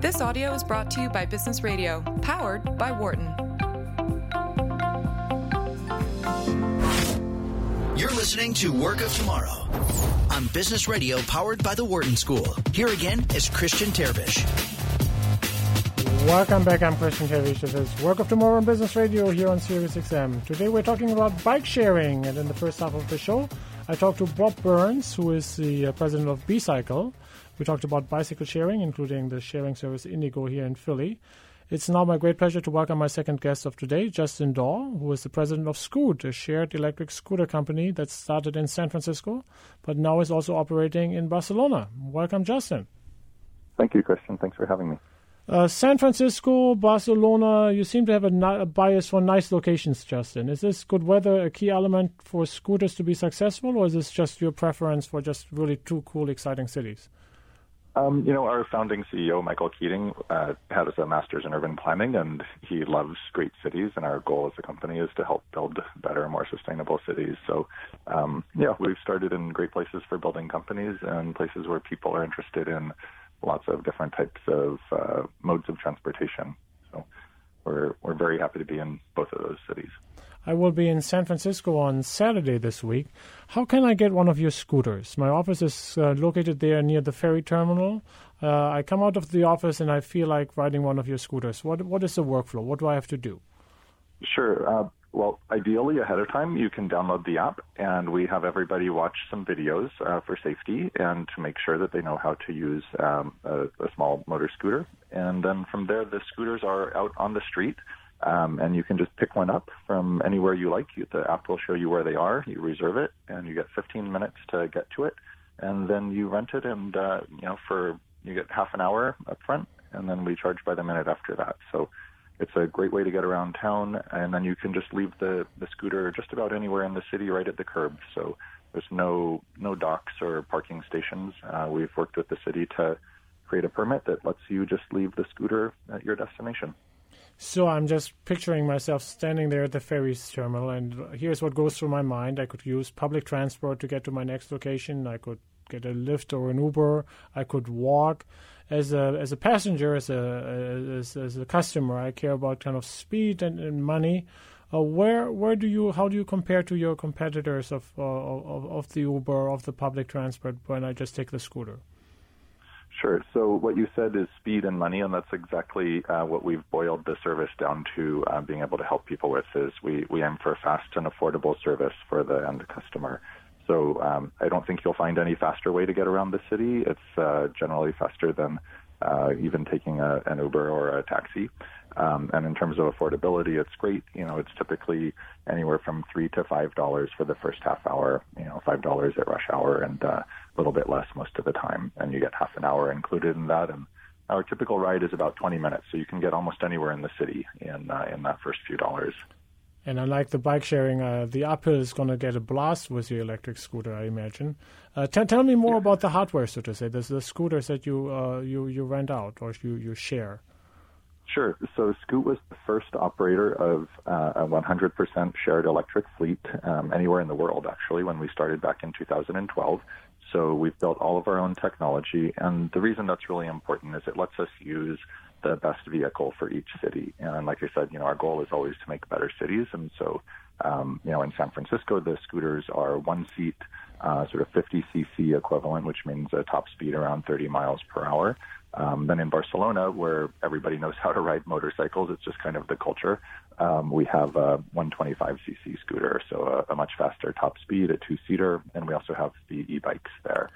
This audio is brought to you by Business Radio, powered by Wharton. You're listening to Work of Tomorrow on Business Radio, powered by the Wharton School. Here again is Christian Terwiesch. Welcome back. I'm Christian Terwiesch. This is Work of Tomorrow on Business Radio here on Sirius XM. Today we're talking about bike sharing. And in the first half of the show, I talked to Bob Burns, who is the president of B-Cycle. We talked about bicycle sharing, including the sharing service Indigo here in Philly. It's now my great pleasure to welcome my second guest of today, Justin Dawe, who is the president of Scoot, a shared electric scooter company that started in San Francisco, but now is also operating in Barcelona. Welcome, Justin. Thank you, Christian. Thanks for having me. San Francisco, Barcelona, you seem to have a bias for nice locations, Justin. Is this good weather a key element for scooters to be successful, or is this just your preference for just really two cool, exciting cities? Our founding CEO, Michael Keating, had a master's in urban planning, and he loves great cities, and our goal as a company is to help build better, more sustainable cities. So, we've started in great places for building companies and places where people are interested in lots of different types of modes of transportation. So we're very happy to be in both of those cities. I will be in San Francisco on Saturday this week. How can I get one of your scooters? My office is located there near the ferry terminal. I come out of the office and I feel like riding one of your scooters. What is the workflow? What do I have to do? Sure. Ideally, ahead of time, you can download the app, and we have everybody watch some videos for safety and to make sure that they know how to use a small motor scooter. And then from there, the scooters are out on the street, and you can just pick one up from anywhere you like. The app will show you where they are. You reserve it, and you get 15 minutes to get to it, and then you rent it, and you get half an hour up front, and then we charge by the minute after that. So it's a great way to get around town, and then you can just leave the scooter just about anywhere in the city, right at the curb. So there's no docks or parking stations. We've worked with the city to create a permit that lets you just leave the scooter at your destination. So I'm just picturing myself standing there at the ferries terminal, and here's what goes through my mind. I could use public transport to get to my next location. I could get a Lyft or an Uber. I could walk. As a passenger, as a customer, I care about kind of speed and money. How do you compare to your competitors of the Uber, of the public transport, when I just take the scooter? Sure. So what you said is speed and money, and that's exactly what we've boiled the service down to being able to help people with, is we aim for a fast and affordable service for the end customer. So I don't think you'll find any faster way to get around the city. It's generally faster than even taking an Uber or a taxi. And in terms of affordability, it's great. It's typically anywhere from $3 to $5 for the first half hour, $5 at rush hour, and a little bit less most of the time. And you get half an hour included in that. And our typical ride is about 20 minutes. So you can get almost anywhere in the city in that first few dollars. And unlike the bike sharing, the uphill is going to get a blast with your electric scooter, I imagine. Tell me more about the hardware, so to say. There's the scooters that you rent out or you share. Sure. So Scoot was the first operator of a 100% shared electric fleet anywhere in the world, actually, when we started back in 2012. So we've built all of our own technology. And the reason that's really important is it lets us use the best vehicle for each city. And like I said, our goal is always to make better cities. And so, in San Francisco, the scooters are one-seat, sort of 50 cc equivalent, which means a top speed around 30 miles per hour. Then in Barcelona, where everybody knows how to ride motorcycles, it's just kind of the culture. We have a 125 cc scooter, so a much faster top speed, a two-seater, and we also have the e-bikes there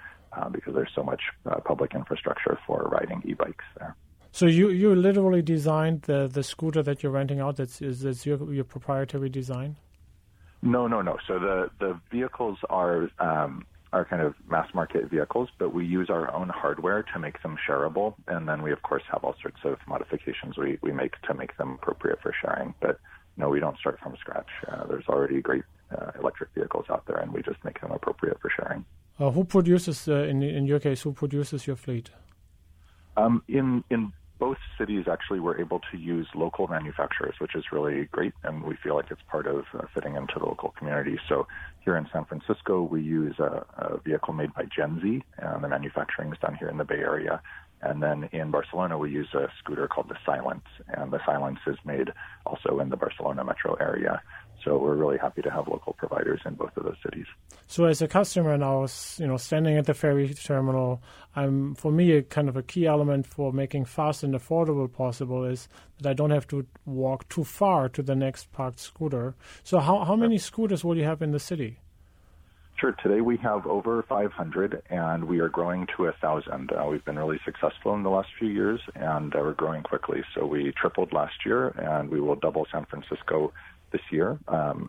because there's so much public infrastructure for riding e-bikes there. So you literally designed the scooter that you're renting out? Is your proprietary design? No. So the vehicles are kind of mass market vehicles, but we use our own hardware to make them shareable, and then we of course have all sorts of modifications we make to make them appropriate for sharing. But no, we don't start from scratch. There's already great electric vehicles out there, and we just make them appropriate for sharing. Who produces in your case? Who produces your fleet? In both cities, actually, we're able to use local manufacturers, which is really great, and we feel like it's part of fitting into the local community. So here in San Francisco, we use a vehicle made by Genze, and the manufacturing is done here in the Bay Area, And then in Barcelona, we use a scooter called the Silence, and the Silence is made also in the Barcelona metro area. So we're really happy to have local providers in both of those cities. So as a customer now, you know, standing at the ferry terminal, for me, a key element for making fast and affordable possible is that I don't have to walk too far to the next parked scooter. So how many scooters will you have in the city? Sure. Today we have over 500, and we are growing to 1,000. We've been really successful in the last few years, and we're growing quickly. So we tripled last year, and we will double San Francisco this year,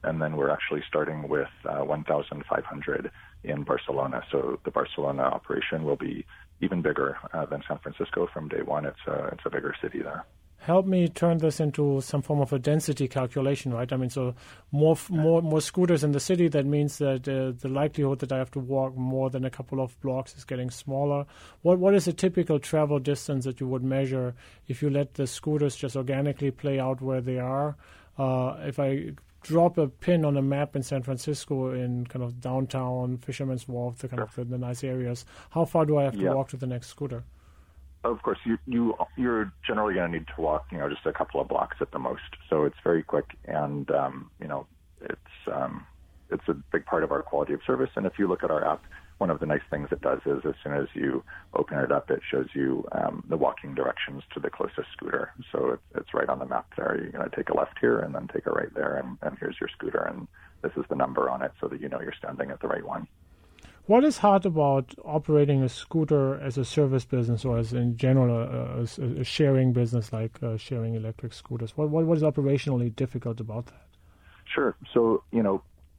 and then we're actually starting with 1,500 in Barcelona. So the Barcelona operation will be even bigger than San Francisco from day one. It's a bigger city there. Help me turn this into some form of a density calculation, right? I mean, so more scooters in the city, that means that the likelihood that I have to walk more than a couple of blocks is getting smaller. What is a typical travel distance that you would measure if you let the scooters just organically play out where they are? If I drop a pin on a map in San Francisco in kind of downtown, Fisherman's Wharf, the nice areas, how far do I have to walk to the next scooter? Of course, you're generally going to need to walk, just a couple of blocks at the most. So it's very quick, and it's a big part of our quality of service. And if you look at our app, one of the nice things it does is as soon as you open it up, it shows you the walking directions to the closest scooter. So it's right on the map there. You're going to take a left here and then take a right there, and here's your scooter, and this is the number on it so that you know you're standing at the right one. What is hard about operating a scooter as a service business or as in general a sharing business like sharing electric scooters? What is operationally difficult about that? Sure. So, the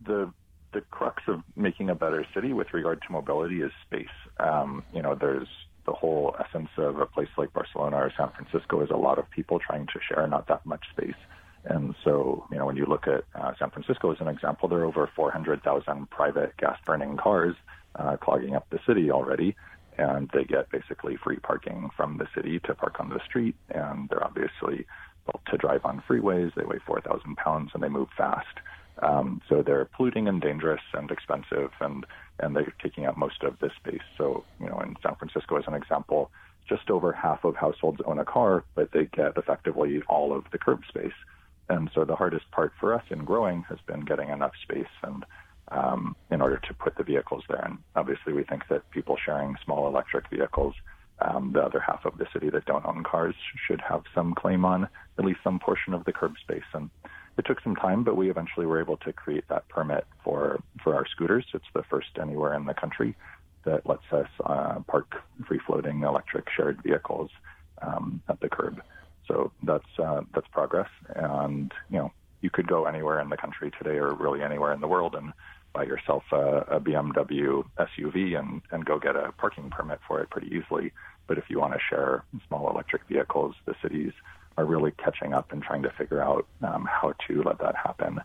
crux of making a better city with regard to mobility is space. There's the whole essence of a place like Barcelona or San Francisco is a lot of people trying to share not that much space. And so, when you look at San Francisco as an example, there are over 400,000 private gas-burning cars clogging up the city already, and they get basically free parking from the city to park on the street, and they're obviously built to drive on freeways. They weigh 4,000 pounds, and they move fast. So they're polluting and dangerous and expensive, and they're taking up most of this space. So, in San Francisco, as an example, just over half of households own a car, but they get effectively all of the curb space. And so the hardest part for us in growing has been getting enough space and in order to put the vehicles there. And obviously we think that people sharing small electric vehicles, the other half of the city that don't own cars, should have some claim on at least some portion of the curb space. And it took some time, but we eventually were able to create that permit for our scooters. It's the first anywhere in the country that lets us park free-floating electric shared vehicles at the curb. So that's progress, and you could go anywhere in the country today, or really anywhere in the world, and buy yourself a BMW SUV and go get a parking permit for it pretty easily. But if you want to share small electric vehicles, the cities are really catching up and trying to figure out how to let that happen.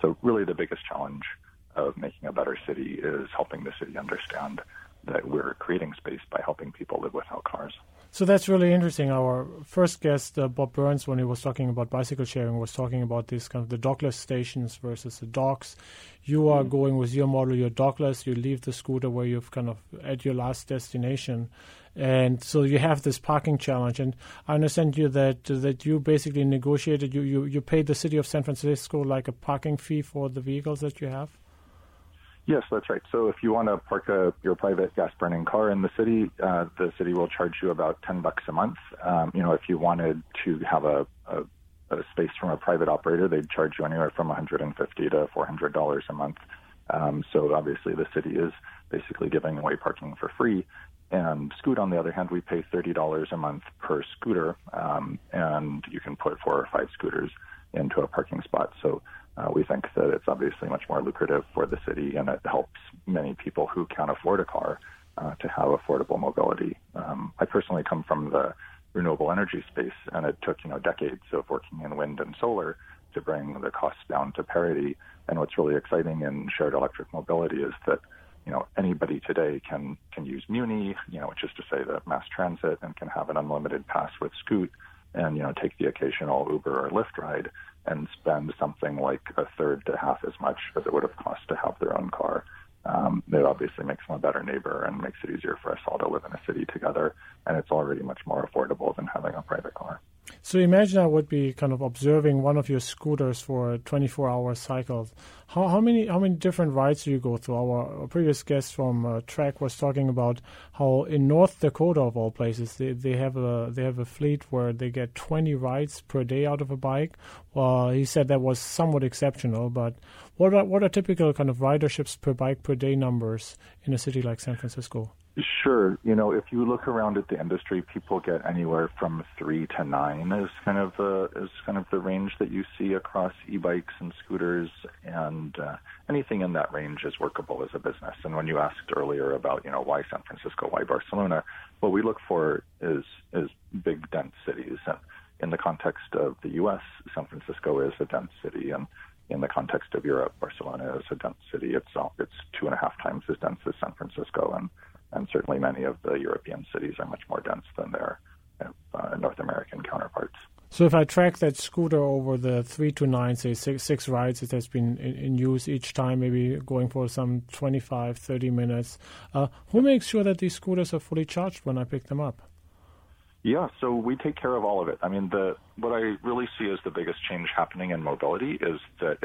So really, the biggest challenge of making a better city is helping the city understand that we're creating space by helping people live without cars. So that's really interesting. Our first guest, Bob Burns, when he was talking about bicycle sharing, was talking about these kind of the dockless stations versus the docks. You are going with your model, you're dockless, you leave the scooter where you've kind of at your last destination. And so you have this parking challenge. And I understand you that you basically negotiated, you paid the city of San Francisco like a parking fee for the vehicles that you have? Yes, that's right. So if you want to park your private gas-burning car in the city will charge you about $10 a month. If you wanted to have a space from a private operator, they'd charge you anywhere from $150 to $400 a month. So obviously the city is basically giving away parking for free. And Scoot, on the other hand, we pay $30 a month per scooter, and you can put 4 or 5 scooters into a parking spot. So we think that it's obviously much more lucrative for the city, and it helps many people who can't afford a car to have affordable mobility. I personally come from the renewable energy space, and it took decades of working in wind and solar to bring the costs down to parity. And what's really exciting in shared electric mobility is that anybody today can use Muni, which is to say the mass transit, and can have an unlimited pass with Scoot, and take the occasional Uber or Lyft ride, and spend something like a third to half as much as it would have cost to have their own car. It obviously makes them a better neighbor and makes it easier for us all to live in a city together. And it's already much more affordable than having a private car. So imagine I would be kind of observing one of your scooters for a 24-hour cycle. How many different rides do you go through? Our previous guest from Trek was talking about how in North Dakota, of all places, they have a fleet where they get 20 rides per day out of a bike. He said that was somewhat exceptional, but what are typical kind of riderships per bike per day numbers in a city like San Francisco? Sure. You know, if you look around at the industry, people get anywhere from 3 to 9 is kind of the range that you see across e-bikes and scooters, and anything in that range is workable as a business. And when you asked earlier about, you know, why San Francisco, why Barcelona, what we look for is big, dense cities. And in the context of the U.S., San Francisco is a dense city, and in the context of Europe, Barcelona is a dense city itself. It's 2.5 times as dense as San Francisco, and certainly many of the European cities are much more dense than their North American counterparts. So if I track that scooter over the 3 to 9, say six rides that has been in use each time, maybe going for some 25, 30 minutes, who makes sure that these scooters are fully charged when I pick them up? Yeah, so we take care of all of it. I mean, what I really see as the biggest change happening in mobility is that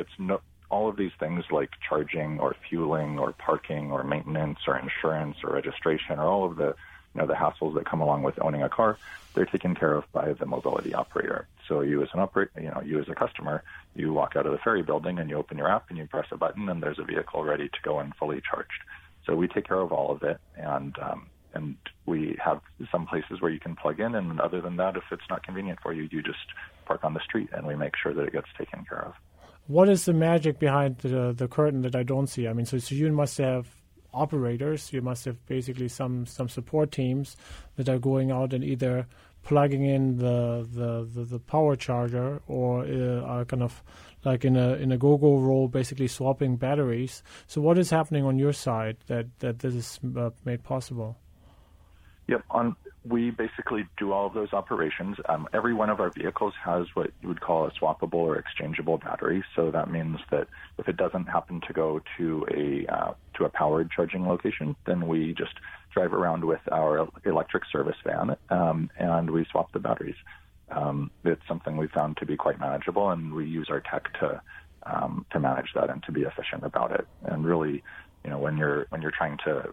all of these things like charging or fueling or parking or maintenance or insurance or registration or all of the, you know, the hassles that come along with owning a car, they're taken care of by the mobility operator. So you as an operator, you know, you as a customer, you walk out of the ferry building and you open your app and you press a button and there's a vehicle ready to go and fully charged. So we take care of all of it, and we have some places where you can plug in, and other than that, if it's not convenient for you, you just park on the street and we make sure that it gets taken care of. What is the magic behind the curtain that I don't see? I mean, so you must have operators. You must have basically some support teams that are going out and either plugging in the power charger or are kind of like in a go-go role, basically swapping batteries. So what is happening on your side that this is made possible? Yep. We basically do all of those operations. Every one of our vehicles has what you would call a swappable or exchangeable battery. So that means that if it doesn't happen to go to a powered charging location, then we just drive around with our electric service van and we swap the batteries. It's something we found to be quite manageable, and we use our tech to manage that and to be efficient about it. And really, you know, when you're trying to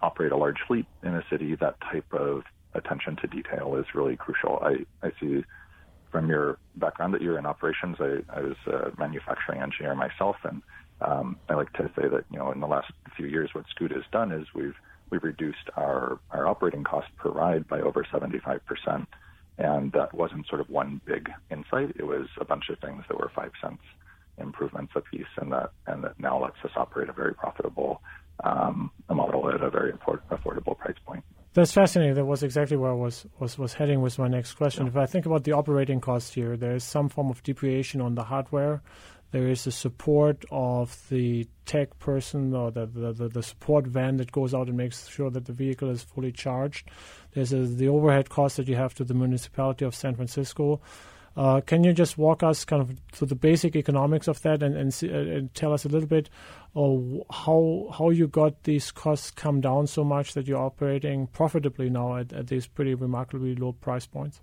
operate a large fleet in a city, that type of attention to detail is really crucial. I see from your background that you're in operations. I was a manufacturing engineer myself, and I like to say that, you know, in the last few years, what Scoot has done is we've reduced our operating cost per ride by over 75%, and that wasn't sort of one big insight. It was a bunch of things that were 5 cents improvements a piece, and that now lets us operate a very profitable model at a very affordable price point. That's fascinating. That was exactly where I was heading with my next question. Yeah. If I think about the operating cost here, there is some form of depreciation on the hardware. There is the support of the tech person or the support van that goes out and makes sure that the vehicle is fully charged. There's the overhead cost that you have to the municipality of San Francisco. Can you just walk us kind of through the basic economics of that and tell us a little bit how you got these costs come down so much that you're operating profitably now at these pretty remarkably low price points?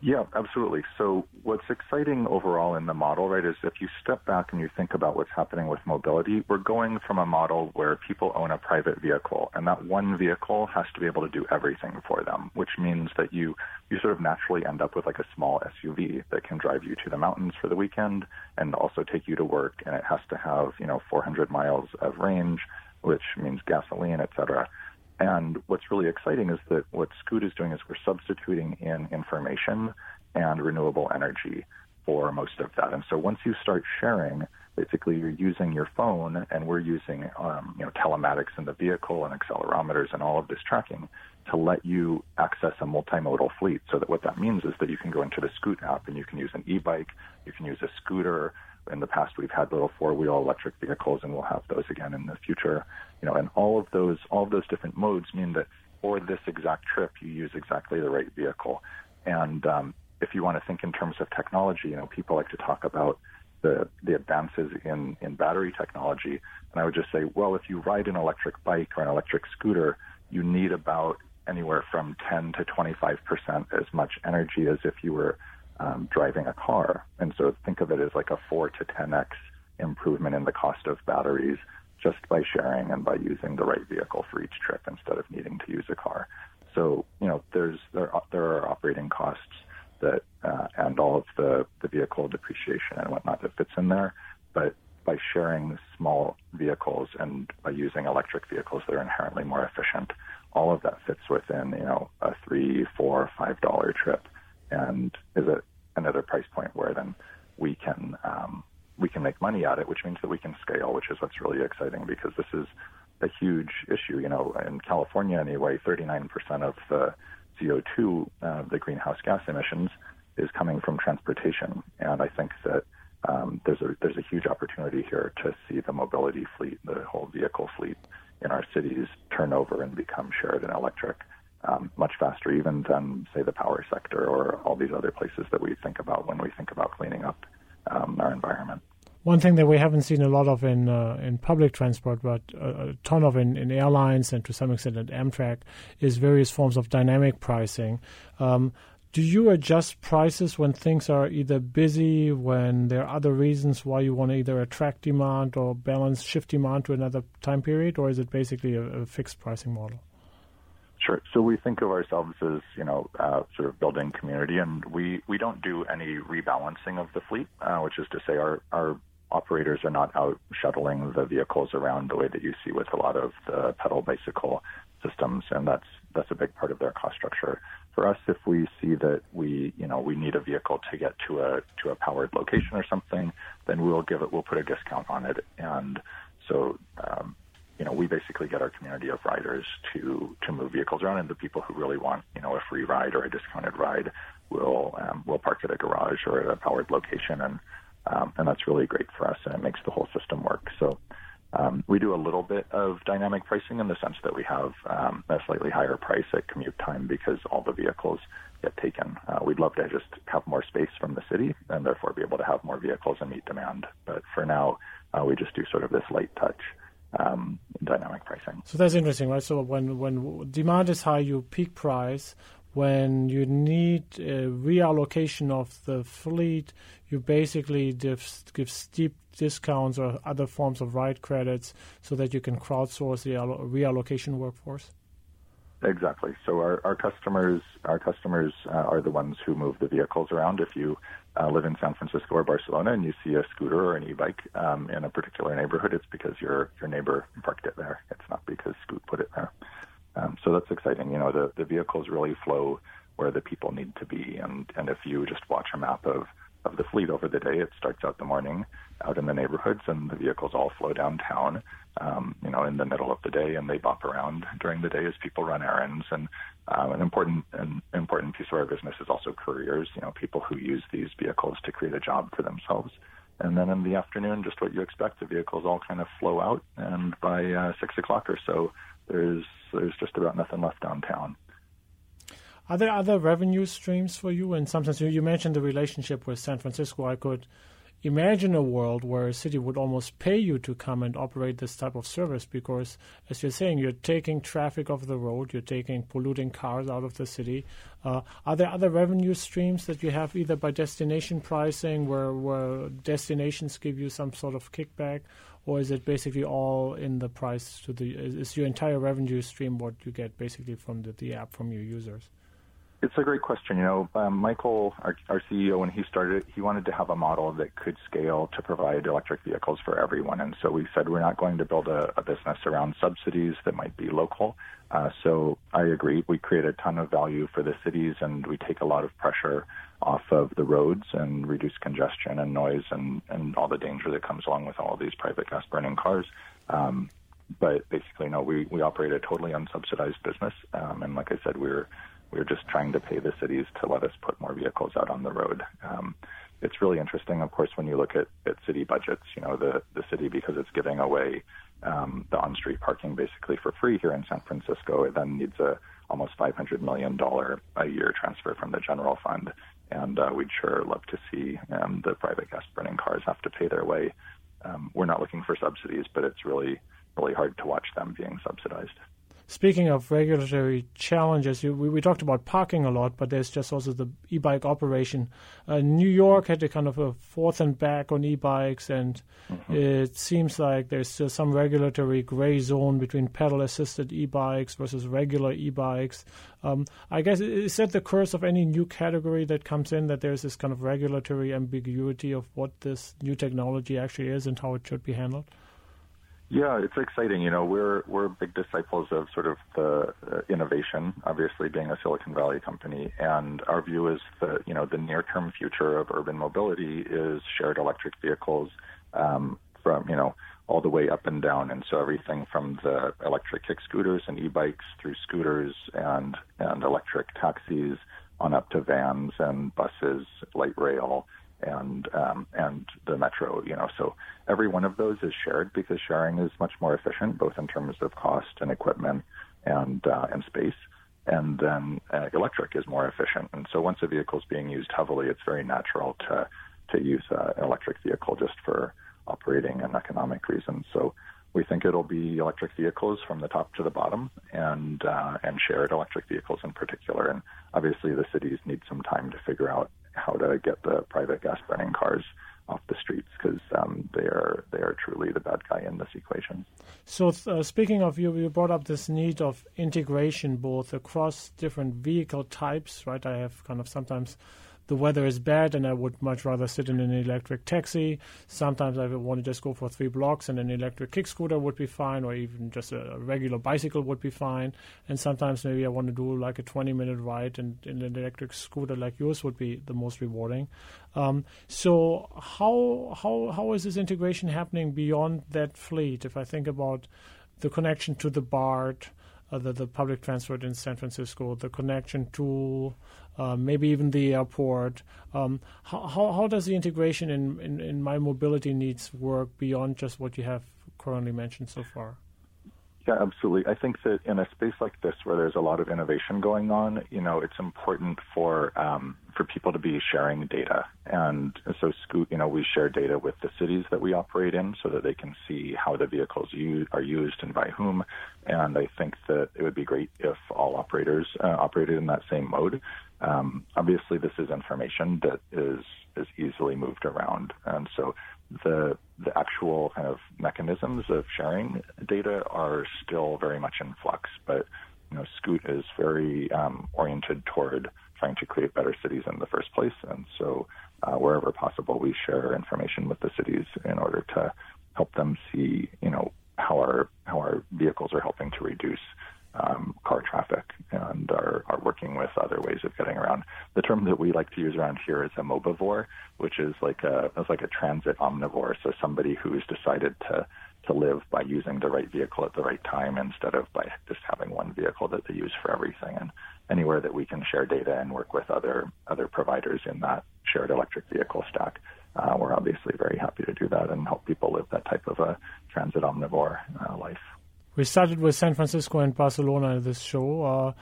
Yeah, absolutely. So what's exciting overall in the model, right, is if you step back and you think about what's happening with mobility, we're going from a model where people own a private vehicle, and that one vehicle has to be able to do everything for them, which means that you sort of naturally end up with like a small SUV that can drive you to the mountains for the weekend and also take you to work, and it has to have, you know, 400 miles of range, which means gasoline, et cetera. And what's really exciting is that what Scoot is doing is we're substituting in information and renewable energy for most of that. And so once you start sharing, basically you're using your phone, and we're using telematics in the vehicle and accelerometers and all of this tracking to let you access a multimodal fleet. So that what that means is that you can go into the Scoot app and you can use an e-bike, you can use a scooter. In the past, we've had little four-wheel electric vehicles, and we'll have those again in the future. You know, and all of those different modes mean that for this exact trip, you use exactly the right vehicle. And if you want to think in terms of technology, you know, people like to talk about the advances in battery technology. And I would just say, well, if you ride an electric bike or an electric scooter, you need about anywhere from 10 to 25% as much energy as if you were driving a car. And so think of it as like a 4 to 10x improvement in the cost of batteries just by sharing and by using the right vehicle for each trip instead of needing to use a car. So, you know, there are operating costs that and all of the vehicle depreciation and whatnot that fits in there. But by sharing small vehicles and by using electric vehicles that are inherently more efficient, all of that fits within, you know, a $3, $4, $5 trip, and is at another price point where then we can make money at it, which means that we can scale, which is what's really exciting, because this is a huge issue. You know, in California anyway, 39% of the CO2, the greenhouse gas emissions, is coming from transportation. And I think that there's a huge opportunity here to see the mobility fleet, the whole vehicle fleet in our cities, turn over and become shared and electric much faster even than, say, the power sector or all these other places that we think about when we think about cleaning up our environment. One thing that we haven't seen a lot of in public transport, but a ton of in airlines and to some extent at Amtrak, is various forms of dynamic pricing. Do you adjust prices when things are either busy, when there are other reasons why you want to either attract demand or balance, shift demand to another time period, or is it basically a fixed pricing model? Sure. So we think of ourselves as, you know, sort of building community, and we don't do any rebalancing of the fleet, which is to say our operators are not out shuttling the vehicles around the way that you see with a lot of the pedal bicycle systems, and that's a big part of their cost structure. For us, if we see that we need a vehicle to get to a powered location or something, then we'll put a discount on it, and so we basically get our community of riders to move vehicles around, and the people who really want a free ride or a discounted ride will park at a garage or at a powered location, and that's really great for us, and it makes the whole system work. So we do a little bit of dynamic pricing in the sense that we have a slightly higher price at commute time because all the vehicles get taken. We'd love to just have more space from the city and therefore be able to have more vehicles and meet demand. But for now, we just do sort of this light touch dynamic pricing. So that's interesting, right? So when demand is high, you peak price. When you need a reallocation of the fleet, you basically give steep discounts or other forms of ride credits so that you can crowdsource the reallocation workforce. Exactly. So our customers are the ones who move the vehicles around. If you live in San Francisco or Barcelona and you see a scooter or an e-bike in a particular neighborhood, it's because your neighbor parked it there. It's not because Scoot put it there. So that's exciting. You know, the vehicles really flow where the people need to be. And if you just watch a map of the fleet over the day, it starts out the morning out in the neighborhoods, and the vehicles all flow downtown, in the middle of the day, and they bop around during the day as people run errands. And an important piece of our business is also couriers, people who use these vehicles to create a job for themselves. And then in the afternoon, just what you expect, the vehicles all kind of flow out, and by 6 o'clock or so, there's just about nothing left downtown. Are there other revenue streams for you? And sometimes you mentioned the relationship with San Francisco. I could imagine a world where a city would almost pay you to come and operate this type of service because, as you're saying, you're taking traffic off the road, you're taking polluting cars out of the city. Are there other revenue streams that you have, either by destination pricing where destinations give you some sort of kickback, or is it basically all in the price to the – is your entire revenue stream what you get basically from the app from your users? It's a great question. Michael, our CEO, when he started, he wanted to have a model that could scale to provide electric vehicles for everyone. And so we said we're not going to build a business around subsidies that might be local. So I agree. We create a ton of value for the cities, and we take a lot of pressure off of the roads and reduce congestion and noise and all the danger that comes along with all of these private gas-burning cars. But basically, no, we operate a totally unsubsidized business. And like I said, we're just trying to pay the cities to let us put more vehicles out on the road. It's really interesting, of course, when you look at city budgets. The city, because it's giving away the on-street parking basically for free here in San Francisco, it then needs almost $500 million a year transfer from the general fund and we'd sure love to see the private gas-burning cars have to pay their way. We're not looking for subsidies, but it's really, really hard to watch them being subsidized. Speaking of regulatory challenges, we talked about parking a lot, but there's just also the e-bike operation. New York had a kind of a forth and back on e-bikes, and it seems like there's still some regulatory gray zone between pedal-assisted e-bikes versus regular e-bikes. I guess, is that the curse of any new category that comes in, that there's this kind of regulatory ambiguity of what this new technology actually is and how it should be handled? Yeah, it's exciting. You know, we're big disciples of sort of the innovation, obviously being a Silicon Valley company, and our view is that, you know, the near-term future of urban mobility is shared electric vehicles from, you know, all the way up and down. And so everything from the electric kick scooters and e-bikes through scooters and electric taxis on up to vans and buses, light rail, and the metro, you know. So every one of those is shared because sharing is much more efficient, both in terms of cost and equipment and space. And then electric is more efficient. And so once a vehicle is being used heavily, it's very natural to use an electric vehicle just for operating and economic reasons. So we think it'll be electric vehicles from the top to the bottom, and shared electric vehicles in particular. And obviously the cities need some time to figure out how to get the private gas-burning cars off the streets, because they are truly the bad guy in this equation. So speaking of, you brought up this need of integration both across different vehicle types, right? I have kind of sometimes the weather is bad and I would much rather sit in an electric taxi. Sometimes I would want to just go for 3 blocks and an electric kick scooter would be fine, or even just a regular bicycle would be fine. And sometimes maybe I want to do like a 20-minute ride, and an electric scooter like yours would be the most rewarding. So how is this integration happening beyond that fleet? If I think about the connection to the BART, the public transport in San Francisco, the connection to maybe even the airport. How does the integration in my mobility needs work beyond just what you have currently mentioned so far? Yeah, absolutely. I think that in a space like this where there's a lot of innovation going on, you know, it's important for people to be sharing data. And so Scoot, you know, we share data with the cities that we operate in so that they can see how the vehicles are used and by whom. And I think that it would be great if all operators operated in that same mode. Obviously, this is information that is easily moved around. And so the actual kind of mechanisms of sharing data are still very much in flux, but you know, Scoot is very oriented toward trying to create better cities in the first place, and so wherever possible, we share information with the cities in order to help them see, you know, how our vehicles are helping to reduce car traffic and are working with other ways of getting around. The term that we like to use around here is a mobivore, which is like a transit omnivore. So somebody who's decided to live by using the right vehicle at the right time instead of by just having one vehicle that they use for everything. And anywhere that we can share data and work with other providers in that shared electric vehicle stack, we're obviously very happy to do that and help people live that type of a transit omnivore life. We started with San Francisco and Barcelona in this show.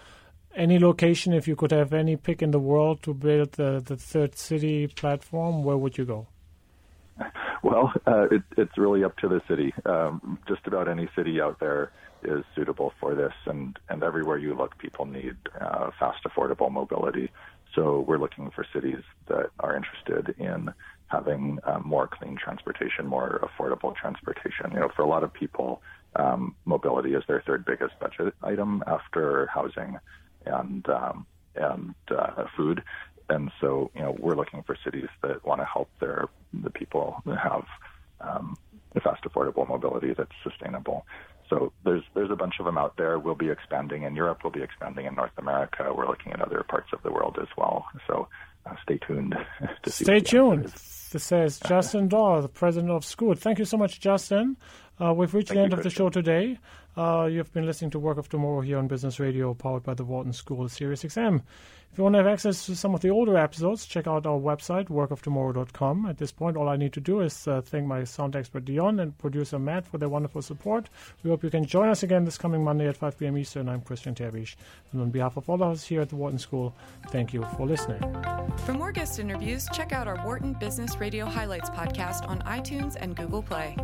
Any location, if you could have any pick in the world to build the third city platform, where would you go? Well, it's really up to the city. Just about any city out there is suitable for this, and everywhere you look, people need fast, affordable mobility. So we're looking for cities that are interested in having more clean transportation, more affordable transportation. You know, for a lot of people, mobility is their third biggest budget item after housing and food. And so, you know, we're looking for cities that want to help the people have fast, affordable mobility that's sustainable. So there's a bunch of them out there. We'll be expanding in Europe. We'll be expanding in North America. We're looking at other parts of the world as well. So stay tuned. This says Justin Dawe, the president of Scoot. Thank you so much, Justin. We've reached the end of the show today. You've been listening to Work of Tomorrow here on Business Radio, powered by the Wharton School Sirius XM. If you want to have access to some of the older episodes, check out our website, workoftomorrow.com. At this point, all I need to do is thank my sound expert Dion and producer Matt for their wonderful support. We hope you can join us again this coming Monday at 5 p.m. Eastern. I'm Christian Terwiesch. And on behalf of all of us here at the Wharton School, thank you for listening. For more guest interviews, check out our Wharton Business Radio Highlights podcast on iTunes and Google Play.